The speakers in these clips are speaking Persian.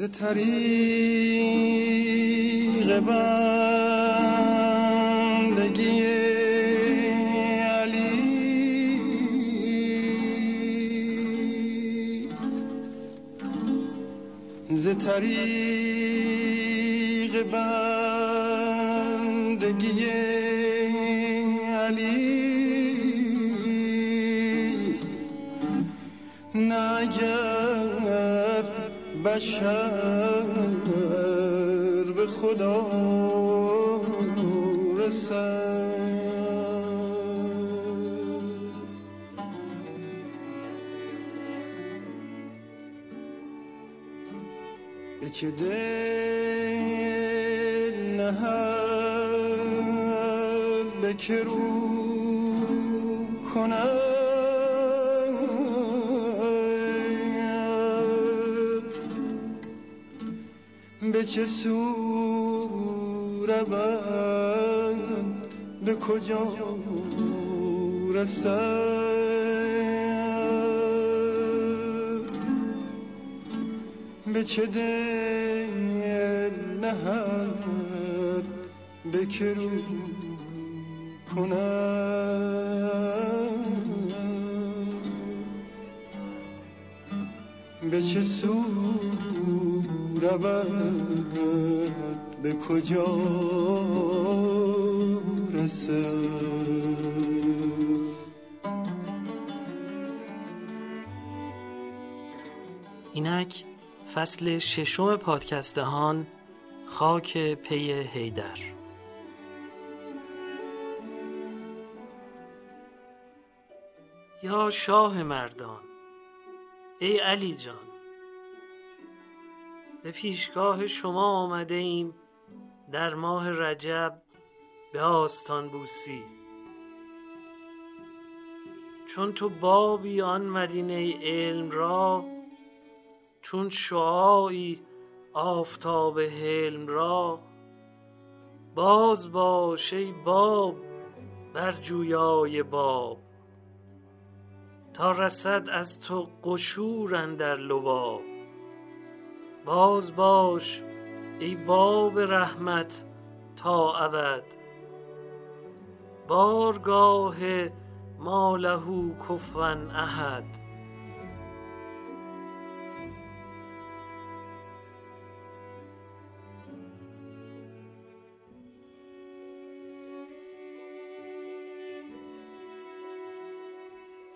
ز طریق بندگی علی، ز طریق بندگی علی ناید بشر به خدا رسد. به چه دل نهد به که رو کند به چه سور بند به کجا رسد، به چه دل نهد به که رو کند، به چه سور ربط به کجا رسد. اینک فصل ششم پادکست دهان، خاک پی حیدر. یا شاه مردان، ای علی جان، به پیشگاه شما آمده ایم در ماه رجب به آستان بوسی، چون تو بابی آن مدینه علم را، چون شعاعی آفتاب حلم را، باز باش ای باب بر جویای باب، تا رسد از تو قشور اندر لباب، باز باش ای باب رحمت تا ابد، بارگاه ما له کفوا احد.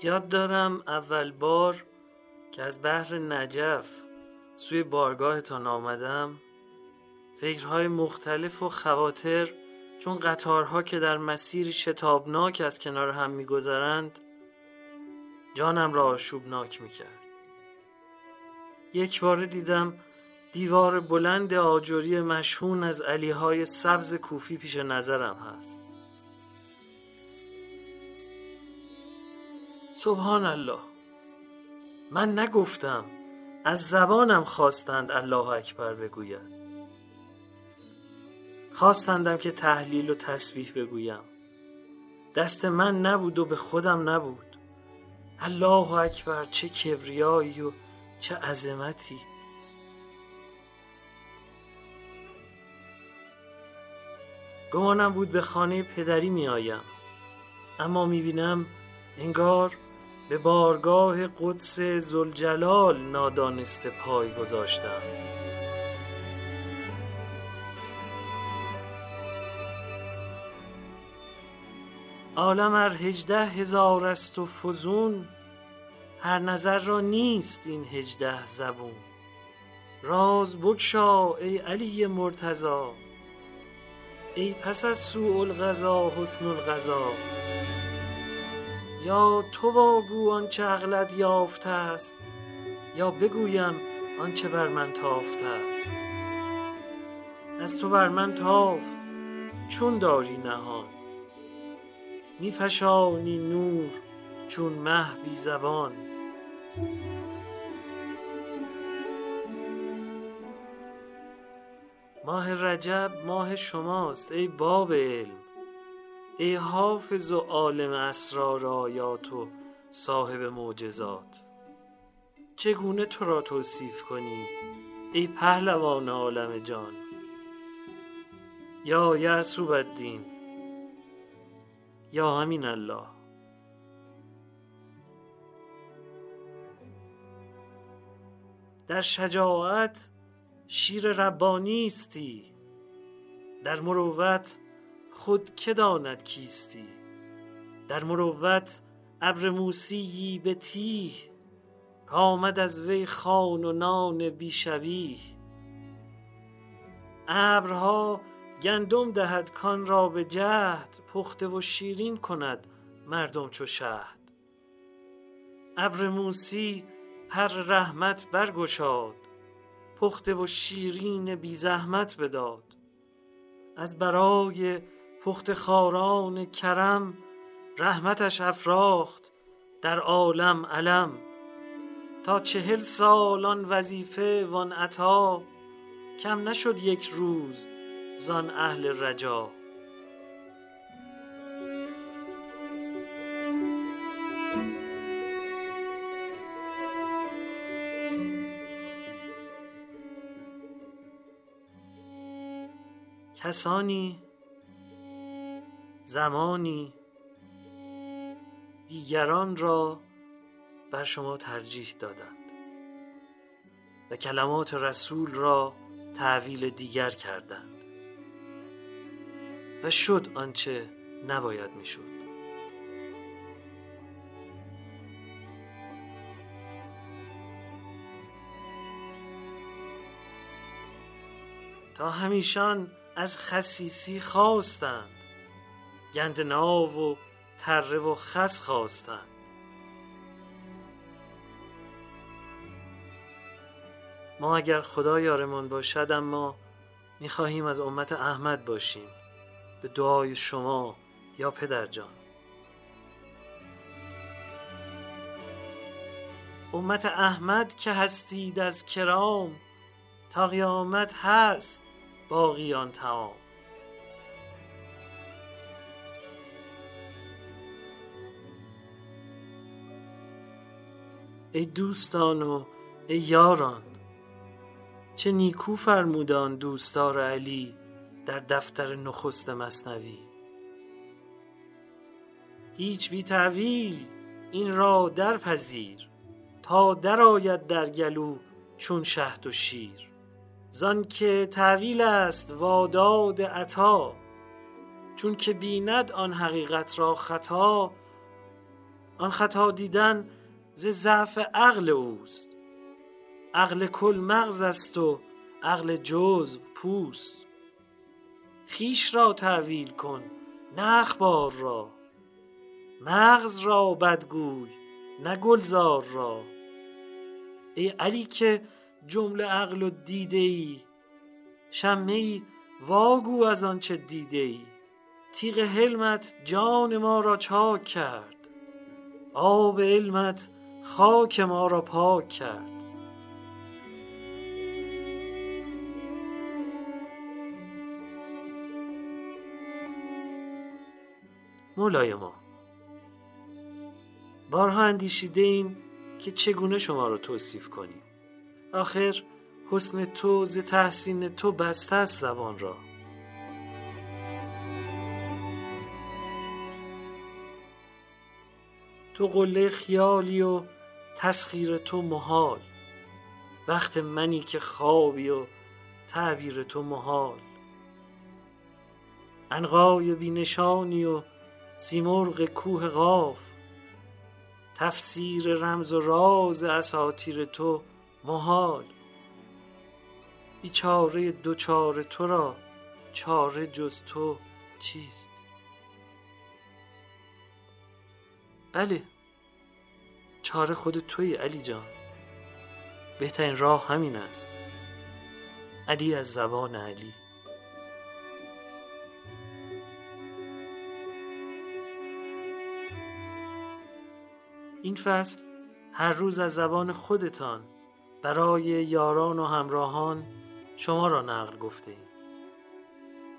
یاد دارم اول بار که از بحر نجف سوی بارگاهتان آمدم، فکرهای مختلف و خواطر چون قطارها که در مسیری شتابناک از کنار هم می‌گذرند جانم را آشوبناک می‌کرد. یک بار دیدم دیوار بلند آجری مشهون از علیهای سبز کوفی پیش نظرم هست. سبحان الله، من نگفتم، از زبانم خواستند الله اکبر بگوید، خواستندم که تحلیل و تسبیح بگویم، دست من نبود و به خودم نبود. الله اکبر، چه کبریایی و چه عظمتی. گمانم بود به خانه پدری می آیم، اما می بینم انگار به بارگاه قدس ذوالجلال نادانسته پای گذاشتم. عالم ار 18,000 است و فزون، هر نظر را نیست این 18 زبون. راز بگشا ای علی مرتضی، ای پس از سوء القضا حسن القضا. یا تو واگو آنچه عقلت یافته است، یا بگویم آنچه بر من تافته است. از تو بر من تافت چون داری نهان، میفشانی نور چون مه بی زبان. ماه رجب ماه شماست ای باب علم، ای حافظ و عالم اسرار آیات و صاحب معجزات. چگونه تو را توصیف کنیم ای پهلوان عالم جان، یا یعصوب الدین، یا همین الله. در شجاعت شیر ربانیستی، در مروت خود که داند کیستی. در مروت ابر موسیی به تیه، آمد از وی خان و نان بی شبیه. ابرها گندم دهد کان را به جهد، پخته و شیرین کند مردم چو شهد. ابر موسی پر رحمت برگشاد، پخته و شیرین بی زحمت بداد. از برای پخت خاران کرم، رحمتش افراخت در عالم علم. تا 40 سال آن وظیفه وان عطا، کم نشد یک روز زان اهل رجا. کسانی زمانی دیگران را بر شما ترجیح دادند و کلمات رسول را تأویل دیگر کردند و شد آنچه نباید میشد. تا همیشان از خسیسی خواستند، گندناو و تره و خس خواستند. ما اگر خدا یارمان باشد، اما میخواهیم از امت احمد باشیم. به دعای شما یا پدر جان. امت احمد که هستید از کرام، تا قیامت هست باقیان تمام. ای دوستان و ای یاران، چه نیکو فرمودان دوستار علی در دفتر نخست مثنوی. هیچ بی تأویل این را در پذیر، تا در آید در گلو چون شهد و شیر. زان که تأویل است واداد عطا، چون که بیند آن حقیقت را خطا. آن خطا دیدن ز ضعف عقل اوست، عقل کل مغز است و عقل جزو پوست. خیش را تأویل کن نه اخبار را، مغز را بدگوی نه گلزار را. ای علی که جمله عقل و دیده ای، شمه ای واگو از آن چه دیده ای. تیغ حلمت جان ما را چاک کرد، آب علمت خاک ما را پاک کرد. مولای ما، بارها اندیشیده ایم که چگونه شما را توصیف کنیم. آخر حسن تو ز تحسین تو بسته است زبان را. تو قله خیالی و تسخیر تو محال، وقت منی که خوابی و تعبیر تو محال. عنقای بینشانی و سیمرغ کوه قاف، تفسیر رمز و راز اساطیر تو محال. بیچاره دوچار تو را چاره جز تو چیست؟ بله، چاره خود توی علی جان. بهترین راه همین است. علی از زبان علی. این فصل هر روز از زبان خودتان برای یاران و همراهان شما را نقل گفته ایم.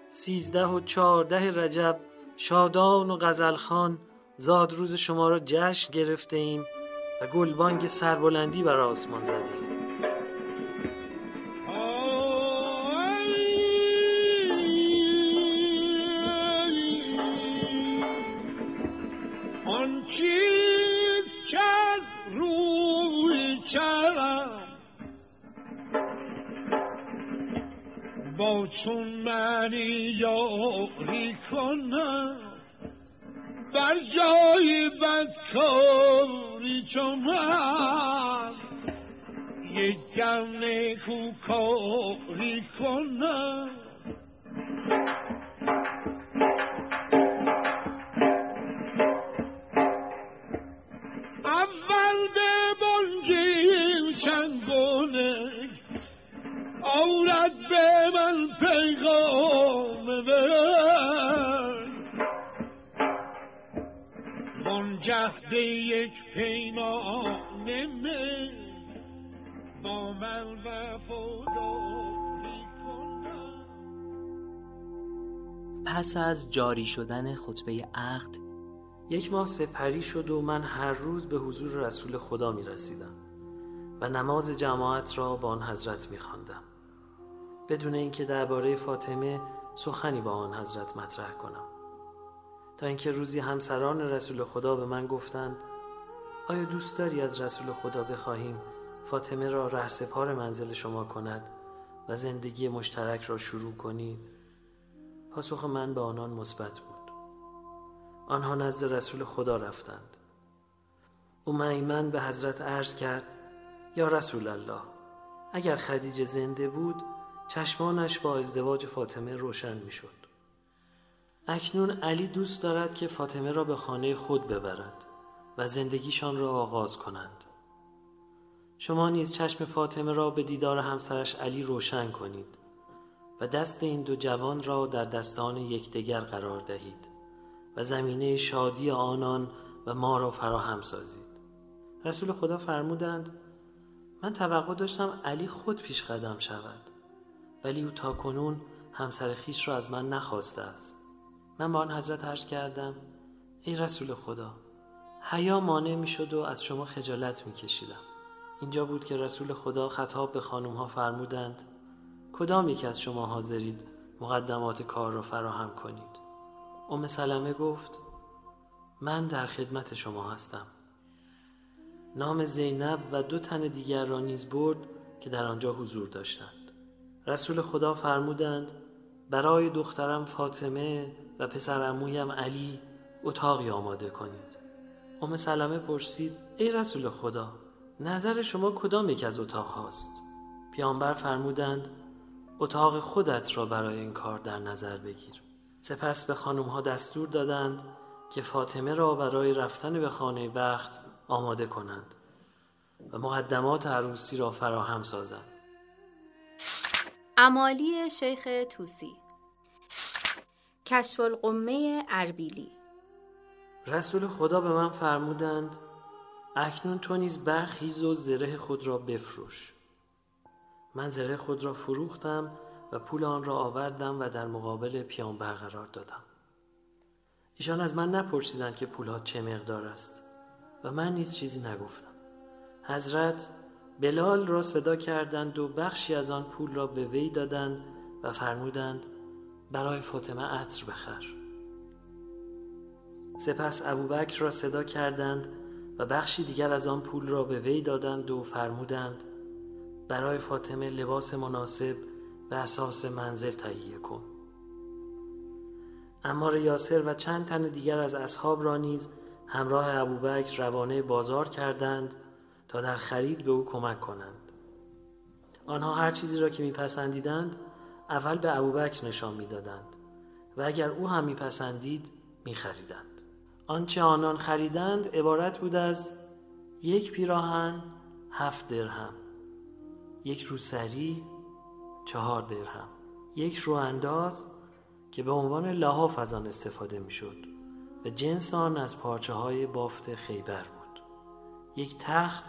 13 و 14 رجب شادان و غزلخان زاد روز شما را جشن گرفته ایم و گلبانگ سربلندی برای آسمان زده ایم. چیز کز روی کرم با چون منی یاری کنم در جای بدکاری چون من یک کم نکو کاری کنم اول به بانگیم چنگونه اولاد به من پیغام برد منجهده یک پیمانه من با من وفاداری کنم. پس از جاری شدن خطبه عقد یک ماه سپری شد و من هر روز به حضور رسول خدا می رسیدم و نماز جماعت را با آن حضرت می خواندم بدون اینکه درباره فاطمه سخنی با آن حضرت مطرح کنم، تا اینکه روزی همسران رسول خدا به من گفتند آیا دوست داری از رسول خدا بخواهیم فاطمه را رهسپار منزل شما کند و زندگی مشترک را شروع کنید؟ پاسخ من به آنان مثبت بود. آنها نزد رسول خدا رفتند. او مأیمن به حضرت عرض کرد یا رسول الله، اگر خدیجه زنده بود چشمانش با ازدواج فاطمه روشن می شد. اکنون علی دوست دارد که فاطمه را به خانه خود ببرد و زندگیشان را آغاز کنند. شما نیز چشم فاطمه را به دیدار همسرش علی روشن کنید و دست این دو جوان را در دستان یکدیگر قرار دهید و زمینه شادی آنان و ما را فراهم سازید. رسول خدا فرمودند من توقع داشتم علی خود پیش قدم شود، ولی او تا کنون همسر خیش را از من نخواسته است. من با آن حضرت عرض کردم ای رسول خدا، حیا مانع می شد و از شما خجالت می کشیدم. اینجا بود که رسول خدا خطاب به خانم ها فرمودند کدام یک از شما حاضرید مقدمات کار را فراهم کنید؟ ام سلمه گفت من در خدمت شما هستم. نام زینب و دو تن دیگر را نیز برد که در آنجا حضور داشتند. رسول خدا فرمودند برای دخترم فاطمه و پسر عمویم علی اتاقی آماده کنید. ام سلمه پرسید ای رسول خدا، نظر شما کدام یک از اتاق هاست؟ پیامبر فرمودند اتاق خودت را برای این کار در نظر بگیر. سپس به خانم ها دستور دادند که فاطمه را برای رفتن به خانه بخت آماده کنند و مقدمات عروسی را فراهم سازند. امالی شیخ طوسی، کشف القمه اربیلی. رسول خدا به من فرمودند اکنون تو نیز برخیز و زره خود را بفروش. من زره خود را فروختم و پول آن را آوردم و در مقابل پیامبر قرار دادم. ایشان از من نپرسیدند که پولها چه مقدار است و من نیز چیزی نگفتم. حضرت بلال را صدا کردند و بخشی از آن پول را به وی دادند و فرمودند برای فاطمه عطر بخر. سپس ابوبکر را صدا کردند و بخشی دیگر از آن پول را به وی دادند و فرمودند برای فاطمه لباس مناسب به اساس منزل تهیه کن. عمار یاسر و چند تن دیگر از اصحاب را نیز همراه ابوبکر روانه بازار کردند تا در خرید به او کمک کنند. آنها هر چیزی را که میپسندیدند اول به ابوبکر نشان میدادند و اگر او هم میپسندید میخریدند. آنچه آنان خریدند عبارت بود از یک پیراهن 7 درهم، یک روسری 4 درهم، یک روانداز که به عنوان لحاف از آن استفاده میشد و جنس آن از پارچه های بافت خیبر بود، یک تخت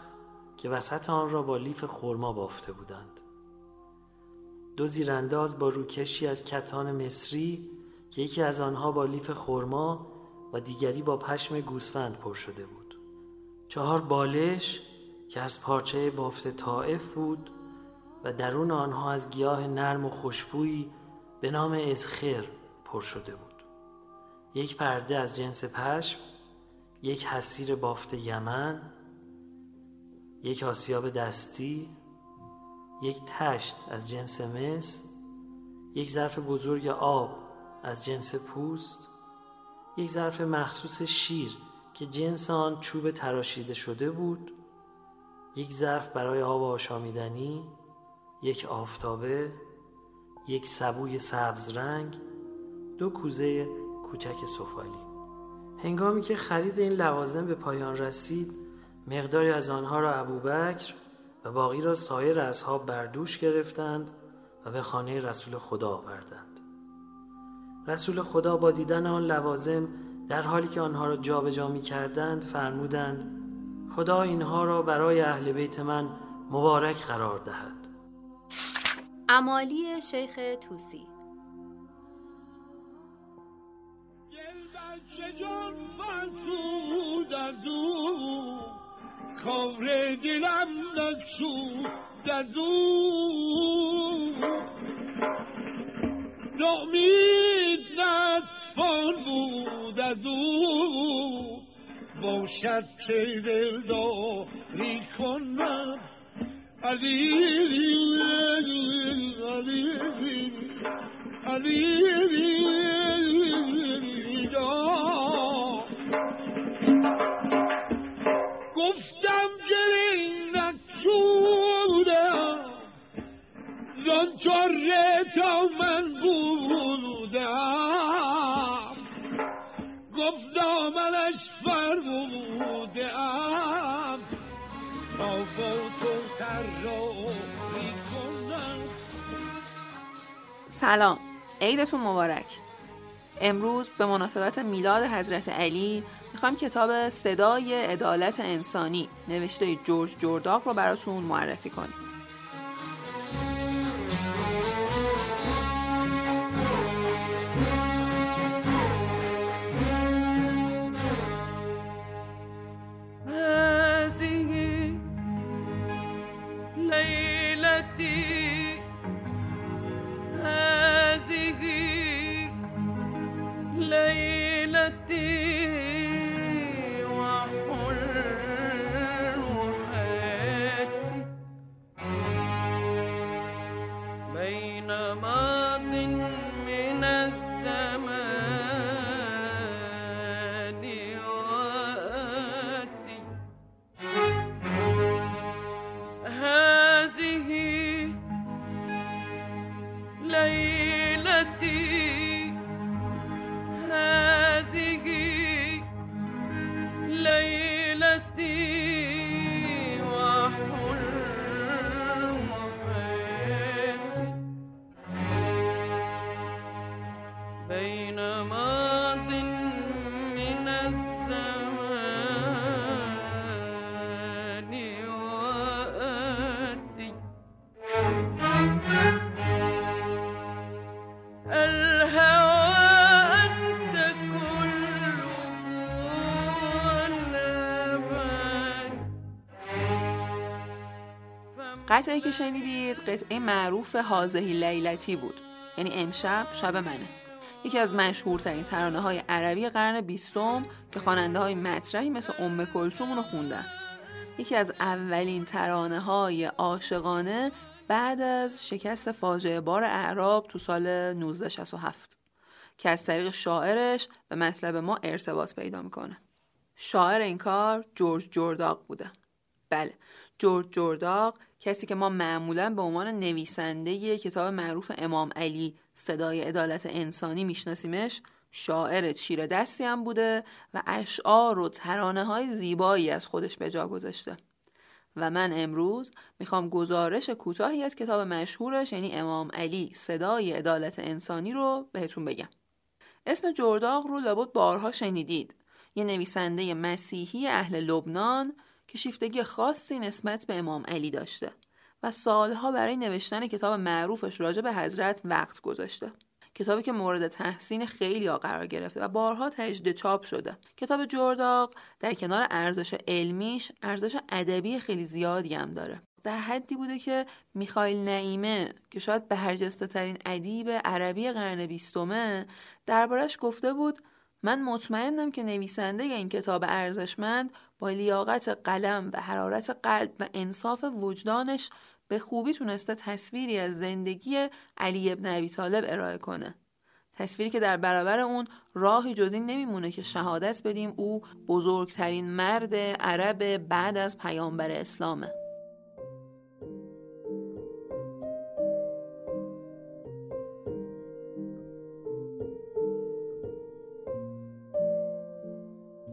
که وسط آن را با لیف خرما بافته بودند، 2 زیرانداز با روکشی از کتان مصری که یکی از آنها با لیف خرما و دیگری با پشم گوسفند پر شده بود، 4 بالش که از پارچه بافت طائف بود و درون آنها از گیاه نرم و خوشبویی به نام اسخر پر شده بود، 1 پرده از جنس پشم یک حصیر بافت یمن، یک آسیاب دستی، یک تشت از جنس مس، یک ظرف بزرگ آب از جنس پوست، یک ظرف مخصوص شیر که جنس آن چوب تراشیده شده بود، یک ظرف برای آب آشامیدنی، یک آفتابه، یک سبوی سبز رنگ، دو کوزه کوچک سفالی. هنگامی که خرید این لوازم به پایان رسید، مقداری از آنها را ابوبکر و باقی را سایر اصحاب بردوش گرفتند و به خانه رسول خدا آوردند. رسول خدا با دیدن آن لوازم در حالی که آنها را جابجا می‌کردند فرمودند: خدا اینها را برای اهل بیت من مبارک قرار دهد. امالی شیخ طوسی. باشد چه دلداری کنم علیلی علیلی علیلی گفتم گلی نکشودم زن چاره تا من بودم گفتم منش سلام، عیدتون مبارک. امروز به مناسبت میلاد حضرت علی میخوام کتاب صدای عدالت انسانی نوشته جورج جرداق رو براتون معرفی کنیم. قطعه که شنیدید قطعه معروف هازهی لیلتی بود، یعنی امشب شب منه، یکی از مشهورترین ترانه های عربی قرن بیستم که خواننده های مطرحی مثل کلثوم اونو خوندن. یکی از اولین ترانه های عاشقانه بعد از شکست فاجعه بار اعراب تو سال 1967 که از طریق شاعرش به مطلب ما ارتباط پیدا میکنه. شاعر این کار جورج جرداق بوده. بله، جورج جرداق، کسی که ما معمولاً به عنوان نویسنده کتاب معروف امام علی صدای عدالت انسانی میشناسیمش، شاعر چیره دستی هم بوده و اشعار و ترانه های زیبایی از خودش به جا گذاشته. و من امروز میخوام گزارش کوتاهی از کتاب مشهورش، یعنی امام علی صدای عدالت انسانی رو بهتون بگم. اسم جرداق رو لابد بارها شنیدید. یه نویسنده مسیحی اهل لبنان که شیفتگی خاصی نسبت به امام علی داشته و سالها برای نوشتن کتاب معروفش راجع به حضرت وقت گذاشته. کتابی که مورد تحسین خیلی‌ها قرار گرفته و بارها تجدید چاپ شده. کتاب جرداق در کنار ارزش علمیش، ارزش ادبی خیلی زیادی هم داره. در حدی بوده که میخائیل نعیمه که شاید برجسته‌ترین ادیب عربی قرن بیستمه دربارش گفته بود من مطمئنم که نویسنده این کتاب ارزشمند با لیاقت قلم و حرارت قلب و انصاف وجدانش به خوبی تونسته تصویری از زندگی علی بن ابیطالب ارائه کنه. تصویری که در برابر اون راهی جز این نمیمونه که شهادت بدیم او بزرگترین مرد عرب بعد از پیامبر اسلامه.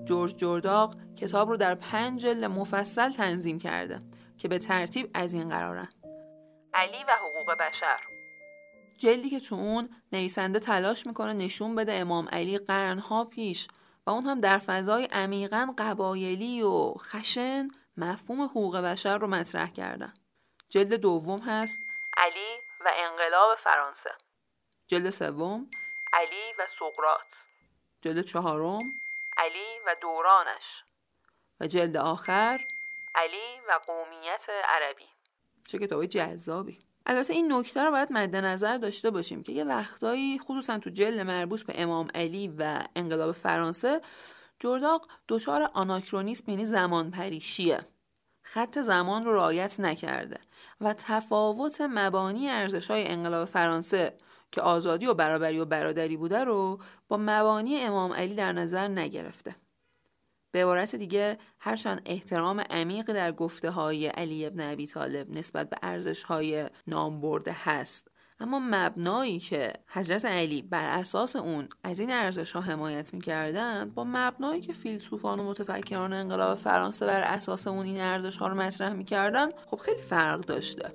جورج جرداق کتاب رو در 5 جلد مفصل تنظیم کرده که به ترتیب از این قرارن: علی و حقوق بشر. جلدی که تو اون نویسنده تلاش میکنه نشون بده امام علی قرنها پیش و اون هم در فضای عمیقاً قبایلی و خشن مفهوم حقوق بشر رو مطرح کردن. جلد دوم هست علی و انقلاب فرانسه. جلد سوم علی و سقراط. جلد چهارم علی و دورانش و جلد آخر علی و قومیت عربی. چه کتاب جذابی. البته این نکته رو باید مد نظر داشته باشیم که یه وقتایی خصوصا تو جلد مربوط به امام علی و انقلاب فرانسه جرداق دچار آناکرونیسم یعنی زمان پریشیه. خط زمان رو رعایت نکرده و تفاوت مبانی ارزش‌های انقلاب فرانسه که آزادی و برابری و برادری بوده رو با مبانی امام علی در نظر نگرفته. به عبارت دیگه هرچند احترام عمیق در گفته‌های علی بن ابیطالب نسبت به ارزش‌های نامبرده هست، اما مبنایی که حضرت علی بر اساس اون از این ارزش‌ها حمایت می‌کردند با مبنایی که فیلسوفان و متفکران انقلاب فرانسه بر اساس اون این ارزش‌ها رو مطرح می‌کردن خب خیلی فرق داشته.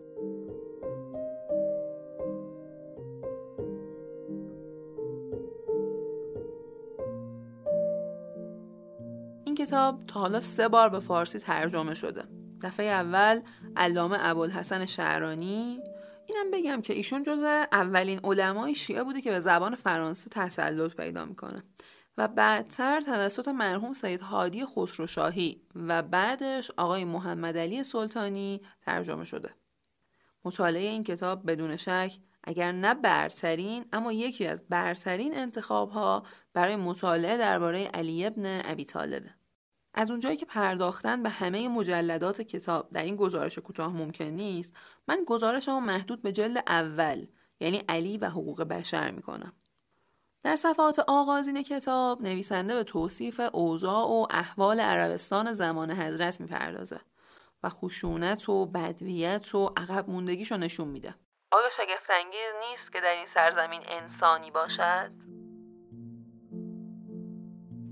کتاب تا حالا 3 بار به فارسی ترجمه شده. دفعه اول علامه ابوالحسن شعرانی. اینم بگم که ایشون جزو اولین علمای شیعه بوده که به زبان فرانسه تسلط پیدا میکنه و بعدتر توسط مرحوم سید هادی خسروشاهی و بعدش آقای محمد علی سلطانی ترجمه شده. مطالعه این کتاب بدون شک اگر نه برترین اما یکی از برترین انتخاب‌ها برای مطالعه درباره علی بن ابیطالبه. از اونجایی که پرداختن به همه مجلدات کتاب در این گزارش کوتاه ممکن نیست، من گزارشمو محدود به جلد اول یعنی علی و حقوق بشر میکنم. در صفحات آغازین کتاب نویسنده به توصیف اوضاع و احوال عربستان زمان حضرت میپردازه و خشونت و بدویت و عقب موندگیشو نشون میده. آیا شگفت‌انگیز نیست که در این سرزمین انسانی باشد؟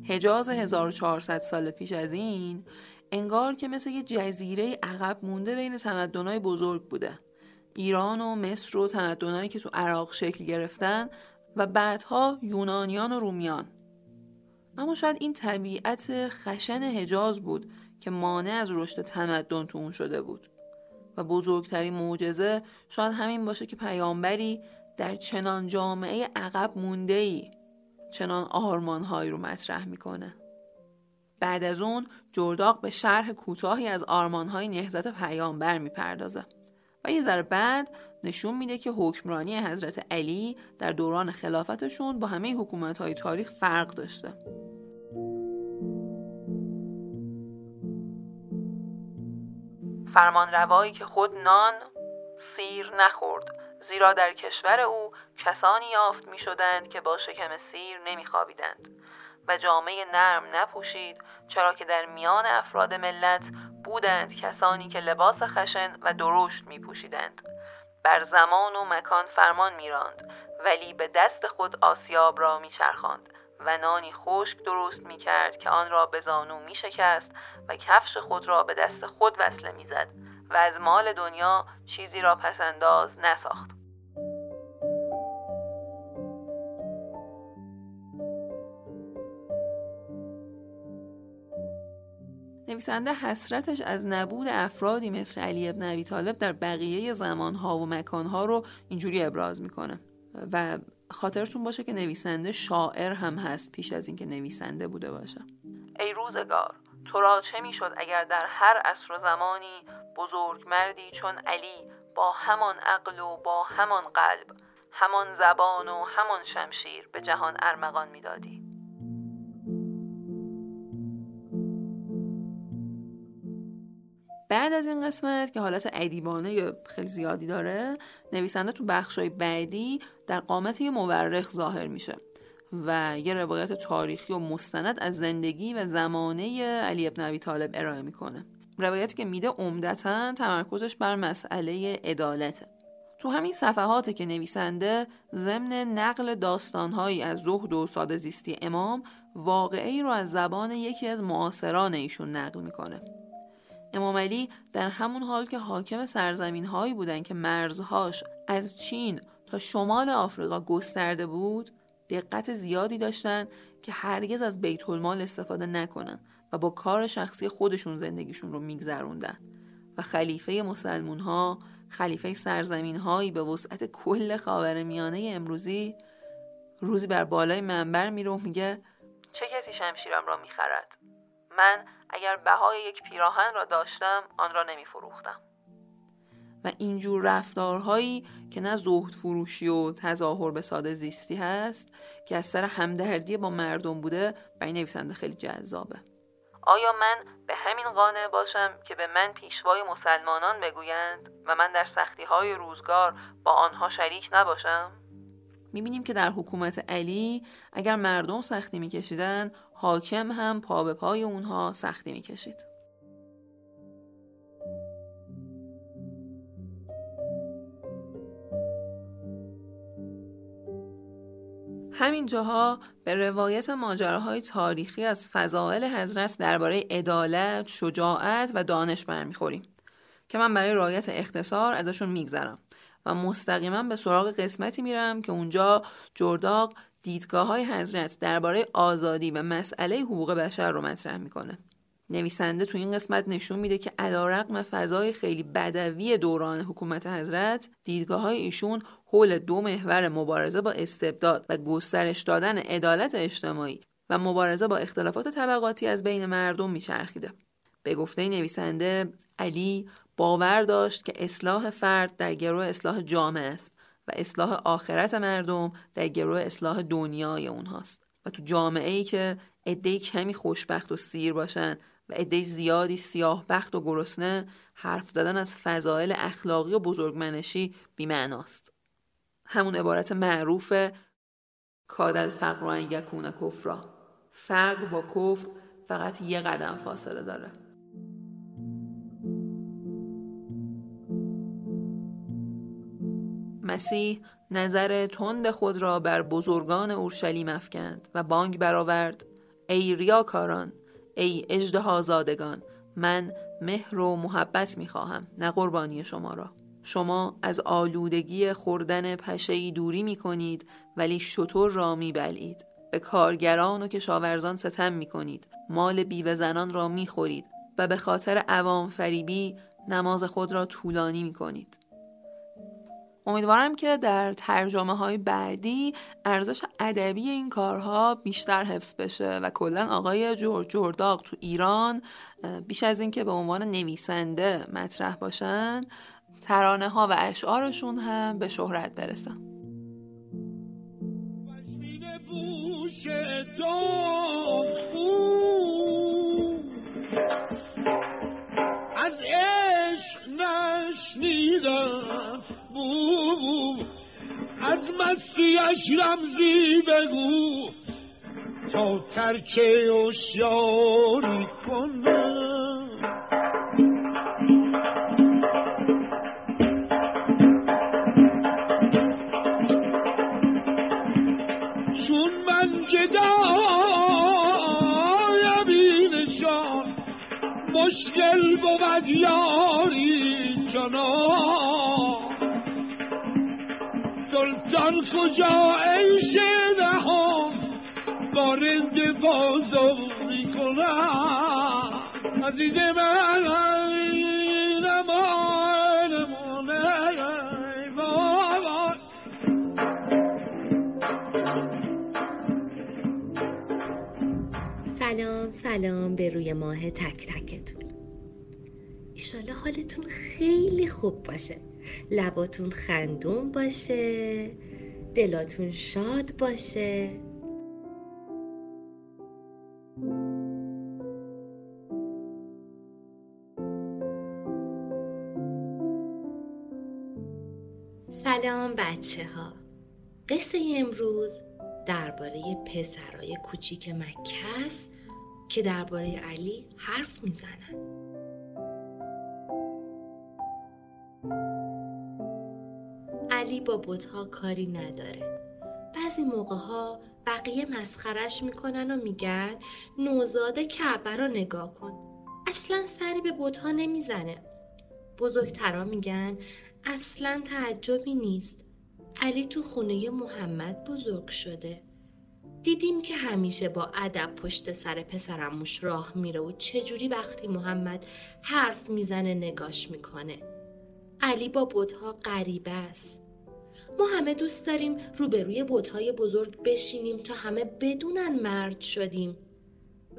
حجاز 1400 سال پیش از این انگار که مثل یه جزیره عقب مونده بین تمدن‌های بزرگ بوده. ایران و مصر و تمدن‌هایی که تو عراق شکل گرفتن و بعدها یونانیان و رومیان. اما شاید این طبیعت خشن حجاز بود که مانع از رشد تمدن تو اون شده بود و بزرگترین معجزه شاید همین باشه که پیامبری در چنان جامعه عقب مونده‌ای چنان آرمان‌هایی رو مطرح می‌کنه. بعد از اون جرداق به شرح کوتاهی از آرمان‌های نهضت پیامبر می‌پردازه و یه ذره بعد نشون میده که حکمرانی حضرت علی در دوران خلافتشون با همه حکومت‌های تاریخ فرق داشته. فرمانروایی که خود نان سیر نخورد، زیرا در کشور او کسانی یافت می شدند که با شکم سیر نمی خوابیدند و جامعه نرم نپوشید، چرا که در میان افراد ملت بودند کسانی که لباس خشن و درشت می پوشیدند. بر زمان و مکان فرمان می راند، ولی به دست خود آسیاب را می چرخاند و نانی خشک درست می کرد که آن را به زانو می شکست و کفش خود را به دست خود وصله می زد و از مال دنیا چیزی را پسنداز نساخت. نویسنده حسرتش از نبود افرادی مثل علی بن ابیطالب در بقیه زمانها و مکانها رو اینجوری ابراز می کنه و خاطرتون باشه که نویسنده شاعر هم هست پیش از اینکه نویسنده بوده باشه. ای روزگار، تو را چه میشد اگر در هر عصر و زمانی بزرگ مردی چون علی با همان عقل و با همان قلب، همان زبان و همان شمشیر به جهان ارمغان میدادی؟ بعد از این قسمت که حالت ادیبانه خیلی زیادی داره، نویسنده تو بخشای بعدی در قامت یه مورخ ظاهر میشه و یه روایت تاریخی و مستند از زندگی و زمانه علی بن ابیطالب ارائه میکنه. روایتی که میده عمدتاً تمرکزش بر مسئله عدالته. تو همین صفحاته که نویسنده ضمن نقل داستانهایی از زهد و ساده‌زیستی امام، واقعی رو از زبان یکی از معاصران ایشون نقل میکنه. امام علی در همون حال که حاکم سرزمین‌هایی بودن که مرزهاش از چین تا شمال آفریقا گسترده بود، دقت زیادی داشتن که هرگز از بیت المال استفاده نکنن و با کار شخصی خودشون زندگیشون رو میگذروندن و خلیفه مسلمون‌ها، خلیفه سرزمین‌هایی به وسعت کل خاورمیانه امروزی، روزی بر بالای منبر میره و میگه چه کسی شمشیرم را میخرد؟ من اگر بهای یک پیراهن را داشتم آن را نمیفروختم. و اینجور رفتارهایی که نه زهد فروشی و تظاهر به ساده زیستی هست که از سر همدردی با مردم بوده، برای نویسنده خیلی جذابه. آیا من به همین قانع باشم که به من پیشوای مسلمانان بگویند و من در سختی‌های روزگار با آنها شریک نباشم؟ می‌بینیم که در حکومت علی اگر مردم سختی می‌کشیدن، حاکم هم پا به پای اونها سختی می‌کشید. همین جاها به روایت ماجراهای تاریخی از فضائل حضرت درباره عدالت، شجاعت و دانش برمیخوریم که من برای رعایت اختصار ازشون میگذرم و مستقیما به سراغ قسمتی میرم که اونجا جرداق دیدگاه‌های حضرت درباره آزادی و مسئله حقوق بشر رو مطرح میکنه. نویسنده تو این قسمت نشون میده که علیرغم فضای خیلی بدوی دوران حکومت حضرت، دیدگاه‌های ایشون حول دو محور مبارزه با استبداد و گسترش دادن عدالت اجتماعی و مبارزه با اختلافات طبقاتی از بین مردم میچرخیده. به گفته نویسنده، علی باور داشت که اصلاح فرد در گرو اصلاح جامعه است و اصلاح آخرت مردم در گرو اصلاح دنیای اونهاست و تو جامعه‌ای که عده‌ای کمی خوشبخت و سیر باشن و عده زیادی سیاه بخت و گرسنه، حرف زدن از فضایل اخلاقی و بزرگمنشی بی‌معناست. همون عبارت معروف کاد الفقر ان یکون کفرا، فقر با کفر فقط یه قدم فاصله داره. مسیح نظر تند خود را بر بزرگان اورشلیم افکند و بانگ برآورد: ای ریاکاران، ای اژدهازادگان، من مهر و محبت میخواهم نه قربانی شما را. شما از آلودگی خوردن پشه‌ای دوری میکنید ولی شتر را میبلید. به کارگران و کشاورزان ستم میکنید، مال بیوه زنان را میخورید و به خاطر عوام فریبی نماز خود را طولانی میکنید. امیدوارم که در ترجمه‌های بعدی ارزش ادبی این کارها بیشتر حفظ بشه و کلاً آقای جورج جرداق تو ایران بیش از این که به عنوان نویسنده مطرح باشن، ترانه‌ها و اشعارشون هم به شهرت برسن. از عشق نشنیدم از مستیش رمزی بگو تا ترکه و شاری کنم. چون من گدای بین جا مشکل بود یاری جنا سلطان کجا عیش دهم بارند بازو میکنم. عزیز من نمانمون ای بابا. سلام سلام به روی ماه تک تکتون. ایشالله حالتون خیلی خوب باشه، لباتون خندون باشه، دلاتون شاد باشه. سلام بچه ها. قصه امروز درباره پسرای کوچیک مکه است که درباره علی حرف میزنن. علی با بت‌ها کاری نداره. بعضی موقع‌ها بقیه مسخرش میکنن و میگن نوزاد کعبه رو نگاه کن. اصلاً سری به بت‌ها نمیزنه. بزرگترا میگن اصلاً تعجبی نیست. علی تو خونه محمد بزرگ شده. دیدیم که همیشه با ادب پشت سر پسرموش راه میره و چجوری وقتی محمد حرف میزنه نگاش میکنه. علی با بت‌ها غریبه است. ما همه دوست داریم روبروی بت‌های بزرگ بشینیم تا همه بدونن مرد شدیم.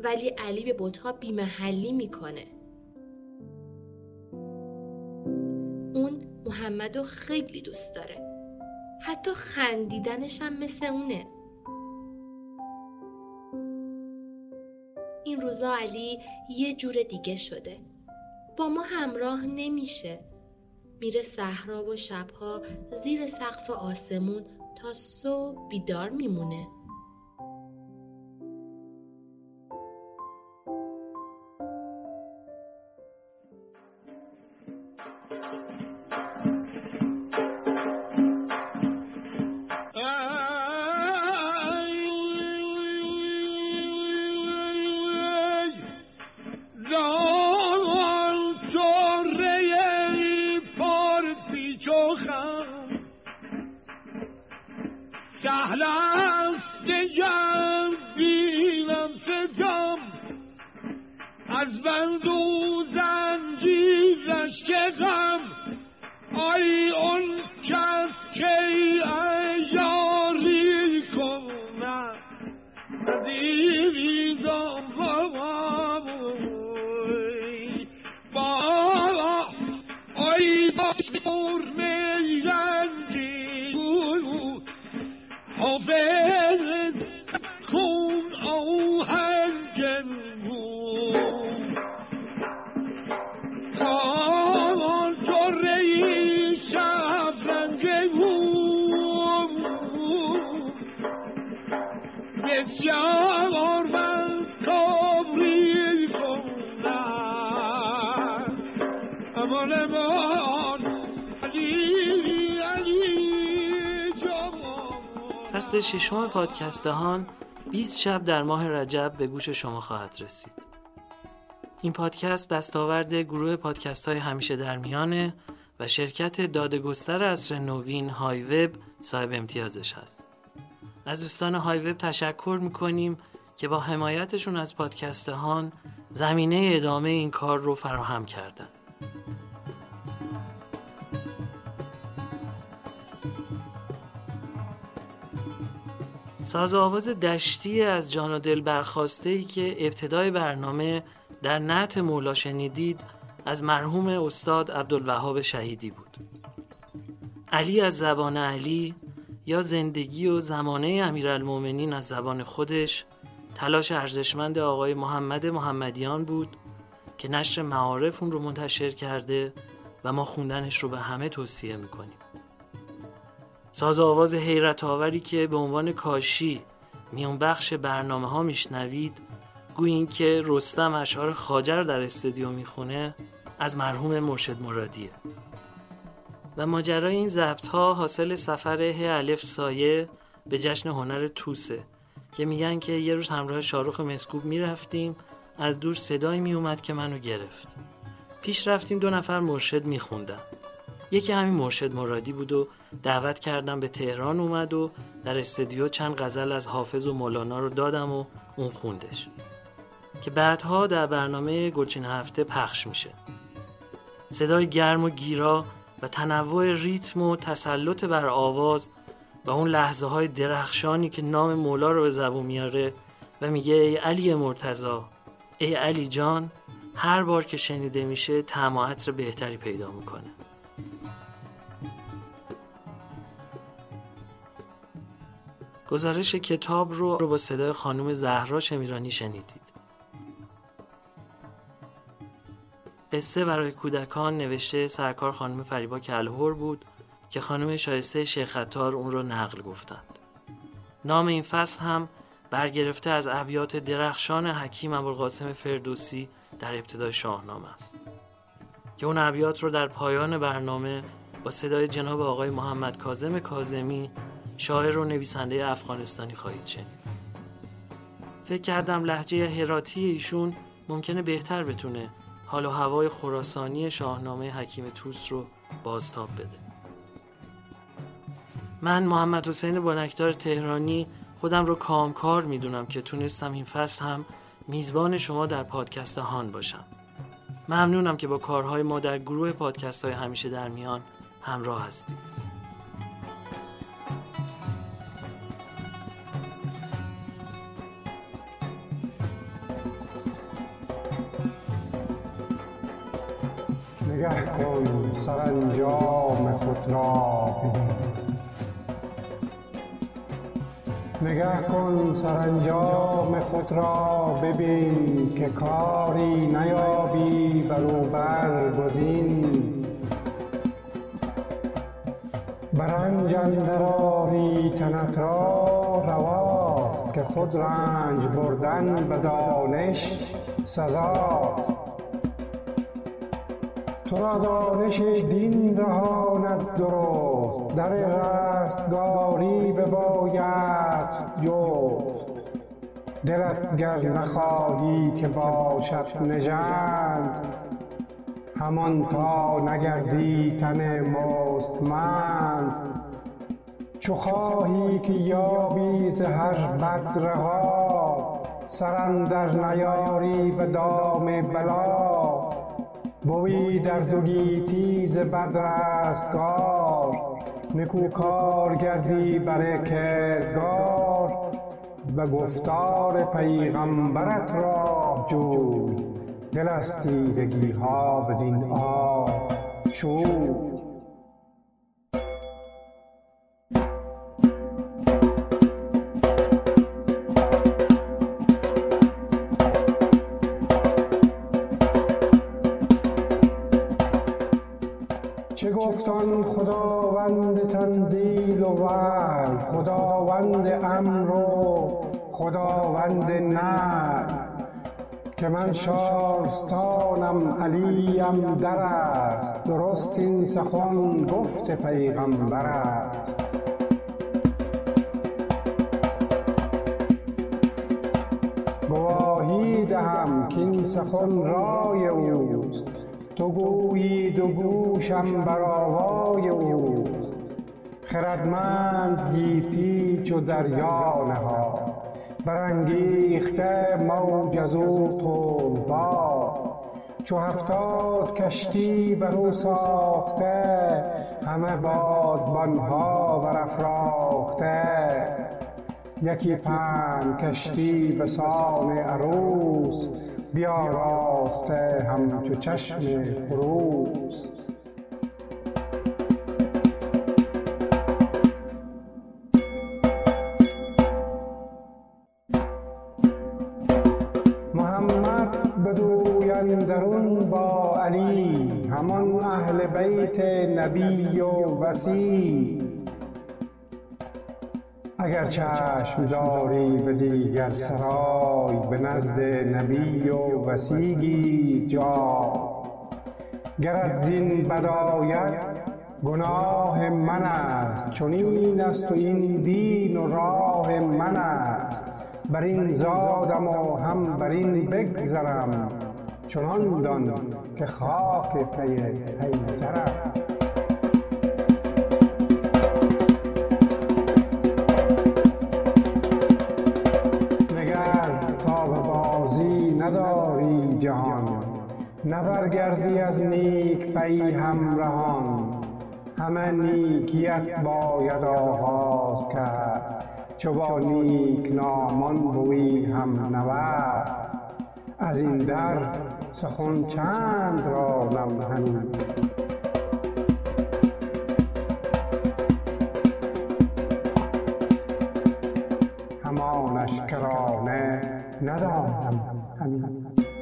ولی علی به بت‌ها بی‌محلی میکنه. اون محمدو خیلی دوست داره. حتی خندیدنش هم مثل اونه. این روزا علی یه جور دیگه شده. با ما همراه نمیشه. میره صحرا و شبها زیر سقف آسمون تا صبح بیدار میمونه. فصل ششم پادکست هان 20 شب در ماه رجب به گوش شما خواهد رسید. این پادکست دستاورد گروه پادکست های همیشه در میانه و شرکت دادگستر عصر نوین های وب صاحب امتیازش هست. از دوستان های وب تشکر میکنیم که با حمایتشون از پادکست هان زمینه ادامه این کار رو فراهم کردن. ساز و آواز دشتی از جان و دل برخاسته‌ای که ابتدای برنامه در نعت مولا شنیدید از مرحوم استاد عبدالوهاب شهیدی بود. علی از زبان علی یا زندگی و زمانه امیرالمومنین از زبان خودش تلاش ارزشمند آقای محمد محمدیان بود که نشر معارف اون رو منتشر کرده و ما خوندنش رو به همه توصیه میکنیم. ساز آواز حیرت آوری که به عنوان کاشی میون بخش برنامه ها میشنوید، گوی این که رستم اشعار خواجه در استودیو میخونه، از مرحوم مرشد مرادیه. و ماجرای این ضبط ها حاصل سفر الف سایه به جشن هنر توسه که میگن که یه روز همراه شارخ مسکوب میرفتیم، از دور صدایی میومد که منو گرفت. پیش رفتیم، دو نفر مرشد میخوندن. یکی همین مرشد مرادی بود و دعوت کردم به تهران اومد و در استودیو چند غزل از حافظ و مولانا رو دادم و اون خوندش که بعدها در برنامه گلچین هفته پخش میشه. صدای گرم و گیرا و تنوع ریتم و تسلط بر آواز و اون لحظه های درخشانی که نام مولا رو به زبون میاره و میگه ای علی مرتضی، ای علی جان، هر بار که شنیده میشه طعم و عطر بهتری پیدا میکنه. گزارش کتاب رو با صدای خانم زهرا شمیرانی شنیدید. قصه برای کودکان نوشته سرکار خانم فریحا کلهور بود که خانم شایسته شیخ عطار اون رو نقل گفتند. نام این فصل هم برگرفته از ابیات درخشان حکیم ابوالقاسم فردوسی در ابتدای شاهنامه است که اون ابیات رو در پایان برنامه با صدای جناب آقای محمد کاظم کاظمی، شاعر و نویسنده افغانستانی، خواهید شنید. فکر کردم لهجه هراتی ایشون ممکنه بهتر بتونه حال و هوای خراسانی شاهنامه حکیم طوس رو بازتاب بده. من محمد حسین بنکدار تهرانی خودم رو کامکار میدونم که تونستم این فصل هم میزبان شما در پادکست هان باشم. ممنونم که با کارهای ما در گروه پادکست های همیشه در میان همراه هستید. نگه کن سرانجام خود را ببین، نگه کن سرانجام خود را ببین که کاری نیابی بروبر گزین، برنج اندر آری تنت را رواست که خود رنج بردن به دانش سزاست، تو را دانش دین رهاند درست، در رستگاری بباید جست، دلت گر نخواهی که باشد نژند همان تا نگردی تن مستمند، چو خواهی که یابی ز هر بد رها سر اندر نیاری به دام بلا، بوی در دو گیتی ز بد رستگار نکوکار گردی بر کردگار، به گفتار پیغمبرت راه جوی دل از تیرگی ها بدین آب شوی. چه گفتان خداوند تنزیل و وحی، خداوند امر و خداوند نهی، که من شارستانم علیم در است، درست این سخن گفت پیغمبر است. گواهی دهم که این سخن رای اوست، تو گویی دو گوشم بر آوای اوست، خردمند گیتی چو دریا نهاد برانگیخته موج از او تندباد، چو 70 کشتی بر او ساخته همه بادبانها برافراخته، یکی 5 کشتی به سان عروس بیاراسته همچو چشم خروس. محمد بدوی اندرون با علی همان اهل بیت نبی و وصی، اگر چشم داری به دیگر سرای به نزد نبی و وصی گیر جا، گرت زین بد آید گناه من است، چنین است و این دین و راه من است، بر این زادم و هم بر این بگذرم، چنان دان که خاک پی حیدرم. نداری جهان نبرگردی از نیک پی همراهان، همه نیکیت باید آغاز کرد چو با نیک نامان بوی هم نبرد، از این در سخن چند رانم همی، همانش کرانه ندارم همین.